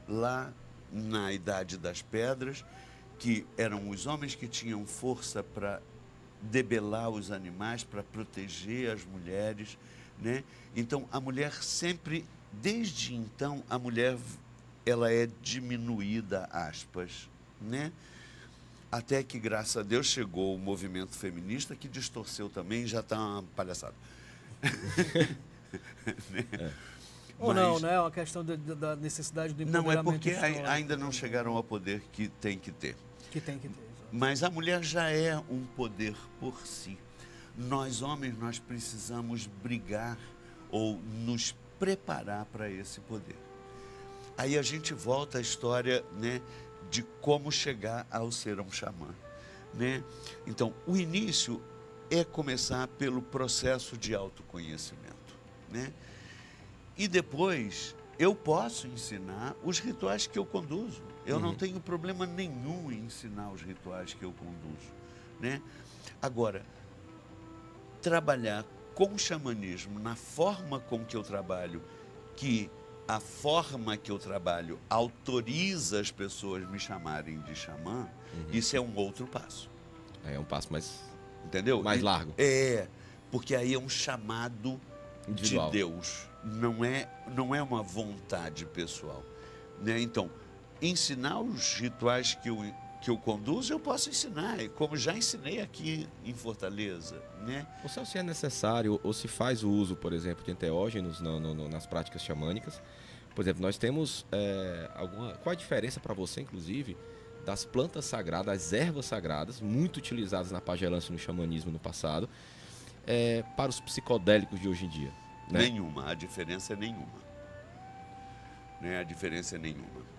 lá na Idade das Pedras, que eram os homens que tinham força para debelar os animais, para proteger as mulheres, né? Então, a mulher sempre, desde então, a mulher ela é diminuída, aspas, né? Até que, graças a Deus, chegou o movimento feminista, que distorceu também, já está uma palhaçada. Né? É. Ou Mas, não, não é uma questão de, de, da necessidade do empoderamento. Não, é porque histórico. ainda não chegaram ao poder que tem que ter. Que tem que ter, exatamente. Mas a mulher já é um poder por si. Nós, homens, nós precisamos brigar ou nos preparar para esse poder. Aí a gente volta à história, né, de como chegar ao ser um xamã. Né? Então, o início é começar pelo processo de autoconhecimento. Né? E depois, eu posso ensinar os rituais que eu conduzo. Eu uhum. não tenho problema nenhum em ensinar os rituais que eu conduzo. Né? Agora, trabalhar com o xamanismo na forma com que eu trabalho, que a forma que eu trabalho autoriza as pessoas me chamarem de xamã, uhum. isso é um outro passo. É um passo mais, entendeu? mais e, largo. É, porque aí é um chamado de Deus, não é, não é uma vontade pessoal. Né? Então, ensinar os rituais que eu que eu conduzo, eu posso ensinar, como já ensinei aqui em Fortaleza, né? Ou seja, se é necessário, ou se faz o uso, por exemplo, de enteógenos no, no, no, nas práticas xamânicas. Por exemplo, nós temos é, alguma... Qual a diferença para você, inclusive, das plantas sagradas, das ervas sagradas, muito utilizadas na pagelância e no xamanismo no passado, é, para os psicodélicos de hoje em dia? Né? Nenhuma, a diferença é nenhuma. Né? A diferença é nenhuma.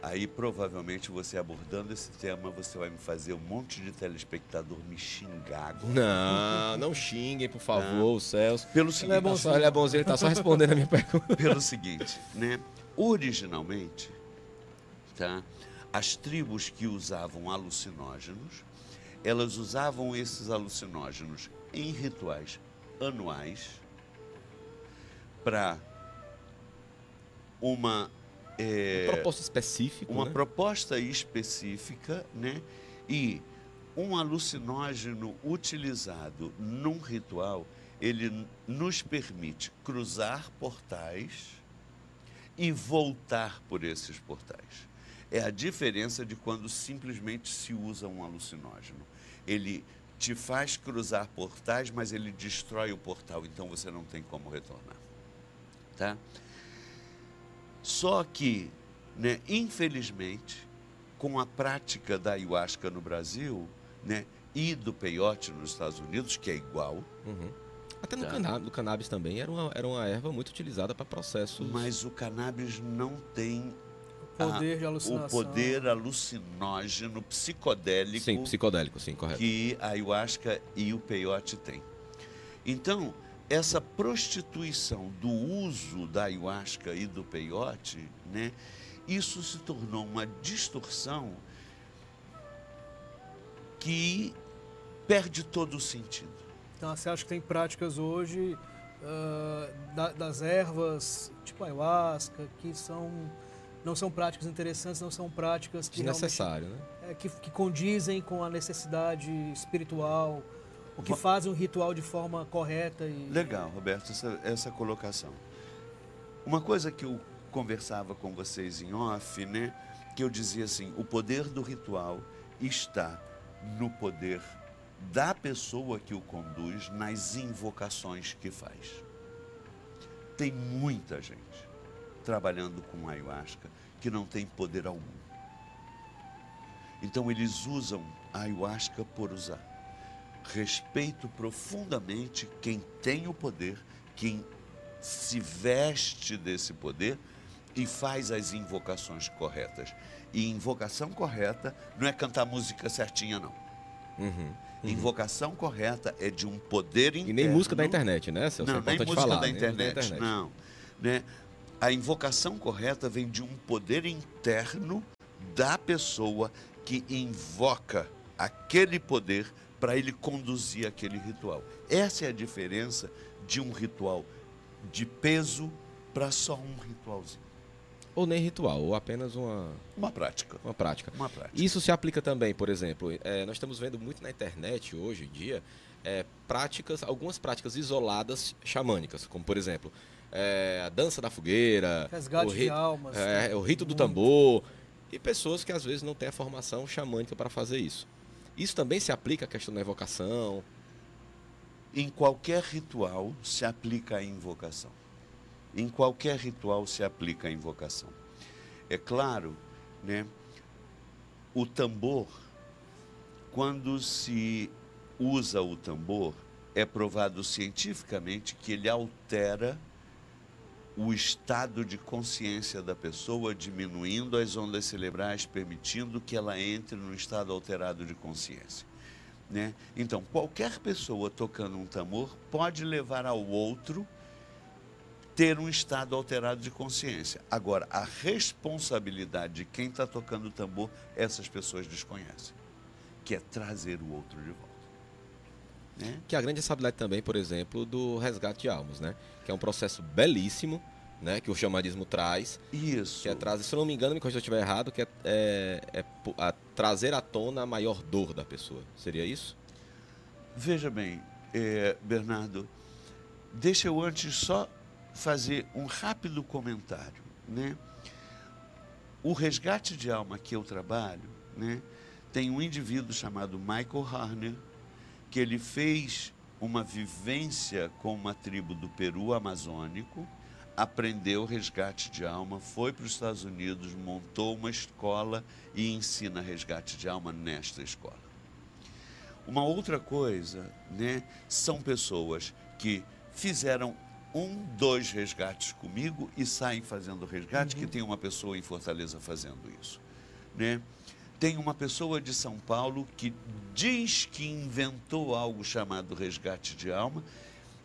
Aí, provavelmente, você abordando esse tema, você vai me fazer um monte de telespectador me xingar. Agora. Não, não xinguem, por favor, não. Celso. Pelo seguinte, ele é bonzinho, ele é bonzinho, ele está só respondendo a minha pergunta. Pelo seguinte, né? Originalmente, tá? As tribos que usavam alucinógenos, elas usavam esses alucinógenos em rituais anuais para uma... É, uma proposta específica, uma né? proposta específica, né? E um alucinógeno utilizado num ritual, ele nos permite cruzar portais e voltar por esses portais. É a diferença de quando simplesmente se usa um alucinógeno. Ele te faz cruzar portais, mas ele destrói o portal, então você não tem como retornar. Tá? Só que, né, infelizmente, com a prática da ayahuasca no Brasil, né, e do peyote nos Estados Unidos, que é igual... Uhum. Até no, tá? cannabis, no cannabis também era uma, era uma erva muito utilizada para processos... Mas o cannabis não tem o poder, a, de alucinação. O poder alucinógeno, psicodélico... Sim, psicodélico, sim, correto. ...que a ayahuasca e o peyote têm. Então... Essa prostituição do uso da ayahuasca e do peyote, né, isso se tornou uma distorção que perde todo o sentido. Então, você acha que tem práticas hoje uh, da, das ervas, tipo a ayahuasca, que são, não são práticas interessantes, não são práticas que, necessário, né? é, que, que condizem com a necessidade espiritual... O que faz um ritual de forma correta e... Legal, Roberto, essa, essa colocação. Uma coisa que eu conversava com vocês em off, né? que eu dizia assim, o poder do ritual está no poder da pessoa que o conduz, nas invocações que faz. Tem muita gente trabalhando com ayahuasca que não tem poder algum. Então eles usam a ayahuasca por usar. Respeito profundamente quem tem o poder, quem se veste desse poder e faz as invocações corretas. E invocação correta não é cantar música certinha, não. Uhum, uhum. Invocação correta é de um poder interno. E nem música da internet, né, Celso? Não, nem música falar, da internet, nem internet. Não. Né? A invocação correta vem de um poder interno da pessoa que invoca aquele poder para ele conduzir aquele ritual. Essa é a diferença de um ritual de peso para só um ritualzinho. Ou nem ritual, ou apenas uma... Uma prática. Uma prática. Uma prática. Isso se aplica também, por exemplo, é, nós estamos vendo muito na internet hoje em dia é, práticas, algumas práticas isoladas xamânicas, como por exemplo é, a dança da fogueira, resgate de almas, é, né? O rito do tambor, e pessoas que às vezes não têm a formação xamânica para fazer isso. Isso também se aplica à questão da invocação? Em qualquer ritual se aplica a invocação. Em qualquer ritual se aplica a invocação. É claro, né? O tambor, quando se usa o tambor, é provado cientificamente que ele altera o estado de consciência da pessoa, diminuindo as ondas cerebrais, permitindo que ela entre no estado alterado de consciência. Né? Então, qualquer pessoa tocando um tambor pode levar ao outro ter um estado alterado de consciência. Agora, a responsabilidade de quem está tocando o tambor, essas pessoas desconhecem, que é trazer o outro de volta. Né? Que é a grande habilidade também, por exemplo, do resgate de almas, né? Que é um processo belíssimo, né? Que o xamanismo traz. Isso. Que é trazer, se eu não me engano, me corrija se eu estiver errado, que é, é, é a trazer à tona a maior dor da pessoa. Seria isso? Veja bem, eh, Bernardo, deixa eu antes só fazer um rápido comentário, né? O resgate de alma que eu trabalho, né? Tem um indivíduo chamado Michael Harner, que ele fez uma vivência com uma tribo do Peru amazônico, aprendeu resgate de alma, foi para os Estados Unidos, montou uma escola e ensina resgate de alma nesta escola. Uma outra coisa, né, são pessoas que fizeram um, dois resgates comigo e saem fazendo resgate, uhum. Que tem uma pessoa em Fortaleza fazendo isso, né? Tem uma pessoa de São Paulo que diz que inventou algo chamado resgate de alma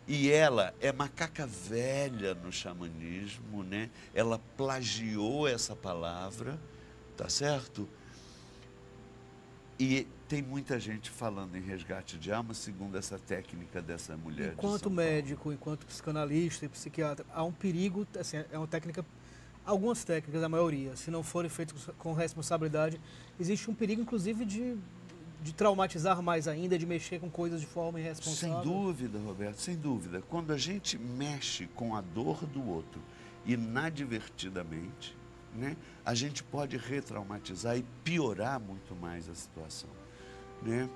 e ela é macaca velha no xamanismo, né? Ela plagiou essa palavra, tá certo? E tem muita gente falando em resgate de alma segundo essa técnica dessa mulher. Enquanto médico, enquanto psicanalista e psiquiatra, há um perigo, assim, é uma técnica... Algumas técnicas, a maioria, se não forem feitas com responsabilidade, existe um perigo, inclusive, de, de traumatizar mais ainda, de mexer com coisas de forma irresponsável. Sem dúvida, Roberto, sem dúvida. Quando a gente mexe com a dor do outro inadvertidamente, né, a gente pode retraumatizar e piorar muito mais a situação. Né?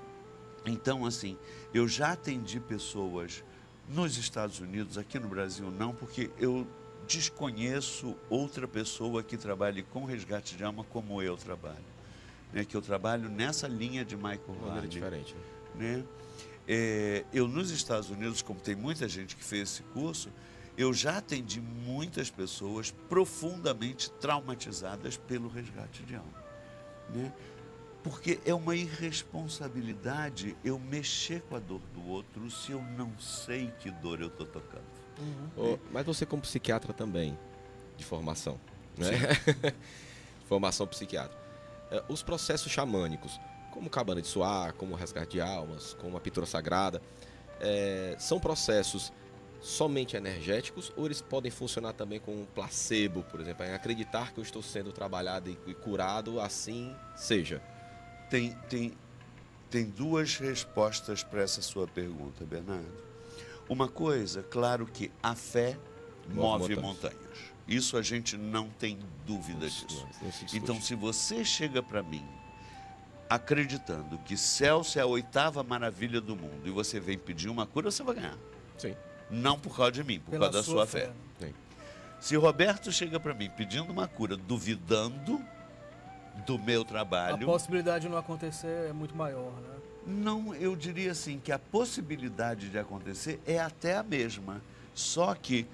Então, assim, eu já atendi pessoas nos Estados Unidos, aqui no Brasil não, porque eu... desconheço outra pessoa que trabalhe com resgate de alma como eu trabalho, né? Que eu trabalho nessa linha de Michael Harner, diferente, né? Né? É, eu nos Estados Unidos, como tem muita gente que fez esse curso, eu já atendi muitas pessoas profundamente traumatizadas pelo resgate de alma, né? Porque é uma irresponsabilidade eu mexer com a dor do outro se eu não sei que dor eu estou tocando. Uhum. Oh, mas você como psiquiatra também, de formação, né? Formação psiquiatra. Os processos xamânicos, como cabana de suar, como resgate de almas, como a pintura sagrada, é, são processos somente energéticos ou eles podem funcionar também com um placebo, por exemplo, em acreditar que eu estou sendo trabalhado e curado, assim seja? Tem, tem, tem duas respostas para essa sua pergunta, Bernardo. Uma coisa, claro que a fé move montanhas. montanhas, Isso a gente não tem dúvida disso. Então, se você chega para mim acreditando que Celso é a oitava maravilha do mundo e você vem pedir uma cura, você vai ganhar. Sim. Não por causa de mim, por Pela causa da sua, sua fé. fé. Sim. Se Roberto chega para mim pedindo uma cura, duvidando do meu trabalho... A possibilidade de não acontecer é muito maior, né? Não, eu diria assim, que a possibilidade de acontecer é até a mesma, só que...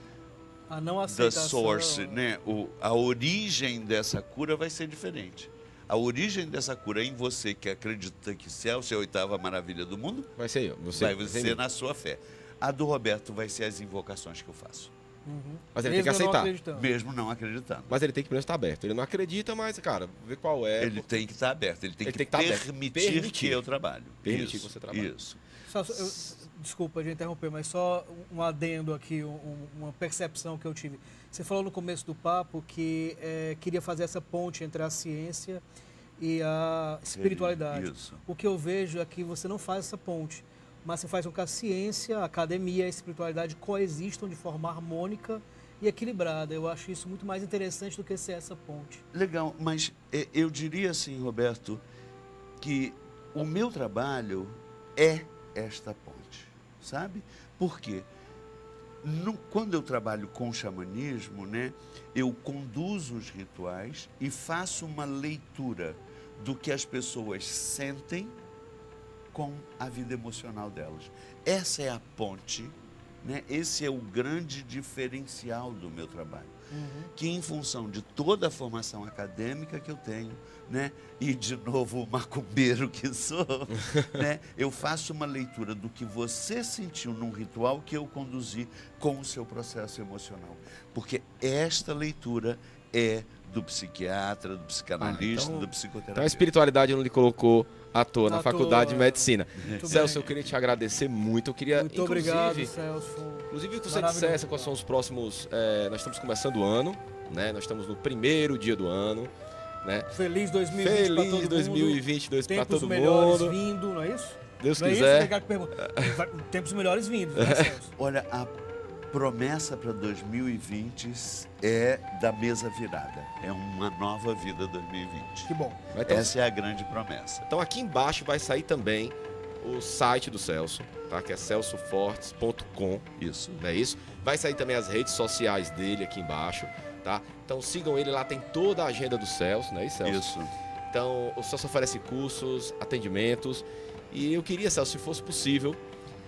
A não aceitação... The source, né? O, a origem dessa cura vai ser diferente. A origem dessa cura em você que acredita que Celso é a oitava maravilha do mundo... Vai ser eu. Você, vai ser você na sua fé. A do Roberto vai ser as invocações que eu faço. Uhum. Mas ele mesmo tem que aceitar. Não mesmo não acreditando. Mas ele tem que primeiro estar aberto. Ele não acredita, mas, cara, vê qual é. Ele tem que estar aberto. Ele tem, ele que, tem que permitir, permitir que eu trabalho. Permitir isso, que você trabalhe. Isso. Só, eu, desculpa de interromper, mas só um adendo aqui, um, uma percepção que eu tive. Você falou no começo do papo que é, queria fazer essa ponte entre a ciência e a espiritualidade. Isso. O que eu vejo é que você não faz essa ponte, mas você faz com que a ciência, a academia e a espiritualidade coexistam de forma harmônica e equilibrada. Eu acho isso muito mais interessante do que ser essa ponte. Legal, mas eu diria assim, Roberto, que o meu trabalho é esta ponte, sabe? Por quê? No, quando eu trabalho com xamanismo, né, eu conduzo os rituais e faço uma leitura do que as pessoas sentem com a vida emocional delas. Essa é a ponte, né? Esse é o grande diferencial do meu trabalho. Uhum. Que em função de toda a formação acadêmica que eu tenho, né? E de novo o macumbeiro que sou, né? Eu faço uma leitura do que você sentiu num ritual que eu conduzi com o seu processo emocional. Porque esta leitura é do psiquiatra, do psicanalista, ah, então, do psicoterapeuta. Então a espiritualidade não lhe colocou à toa na à faculdade toa. de medicina. Muito Celso, bem. eu queria te agradecer muito. Eu queria, muito inclusive, obrigado, Celso. Inclusive que você dissesse quais são os próximos... É, nós estamos começando o ano, né? Nós estamos no primeiro dia do ano. Né? Feliz dois mil e vinte para todo mundo. Feliz dois mil e vinte e dois para todo mundo. Tempos melhores vindo, não é isso? Deus não quiser. É isso? Tempos melhores vindo, né, Celso? Olha, a promessa para dois mil e vinte é da mesa virada. É uma nova vida dois mil e vinte. Que bom. Então, essa é a grande promessa. Então aqui embaixo vai sair também o site do Celso, tá? Que é celso fortes ponto com. Isso. Não é isso? Vai sair também as redes sociais dele aqui embaixo, tá? Então sigam ele lá, tem toda a agenda do Celso, não é isso, Celso? Isso. Então o Celso oferece cursos, atendimentos. E eu queria, Celso, se fosse possível,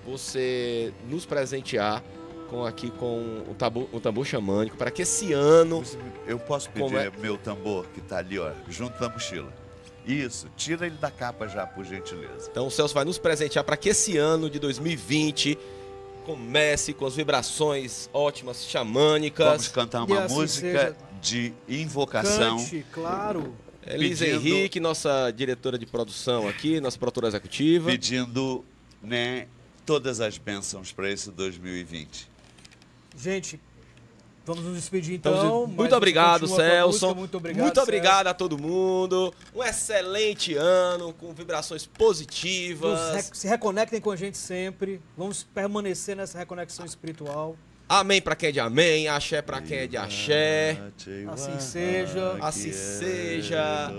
você nos presentear Com aqui com o, tabu, o tambor xamânico, para que esse ano... Eu posso pedir é... meu tambor, que está ali, ó, junto da mochila. Isso, tira ele da capa já, por gentileza. Então o Celso vai nos presentear para que esse ano de dois mil e vinte comece com as vibrações ótimas xamânicas. Vamos cantar uma assim música seja... de invocação. Cante, claro. Elisa pedindo... Henrique, nossa diretora de produção aqui, nossa produtora executiva. Pedindo, né, todas as bênçãos para esse dois mil e vinte. Gente, vamos nos despedir então. Muito obrigado, Celso. Muito obrigado, Muito obrigado a todo mundo. Um excelente ano, com vibrações positivas. Se reconectem com a gente sempre. Vamos permanecer nessa reconexão espiritual. Amém pra quem é de amém, axé pra quem é de axé. Assim seja. Assim seja.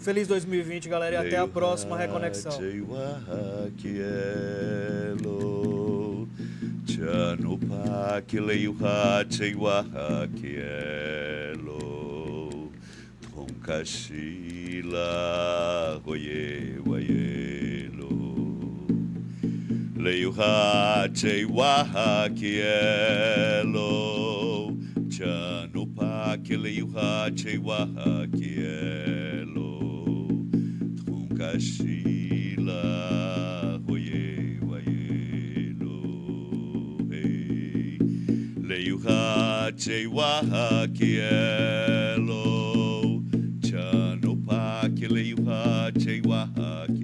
Feliz dois mil e vinte, galera, e até a próxima reconexão. Chanu pakileu hacheiwa kielo tonkashila goye wayelo leu hacheiwa kielo chanu pakileu hacheiwa kielo tonkashila Leyuhache wahakielo, chano pake leyuhache wahakielo.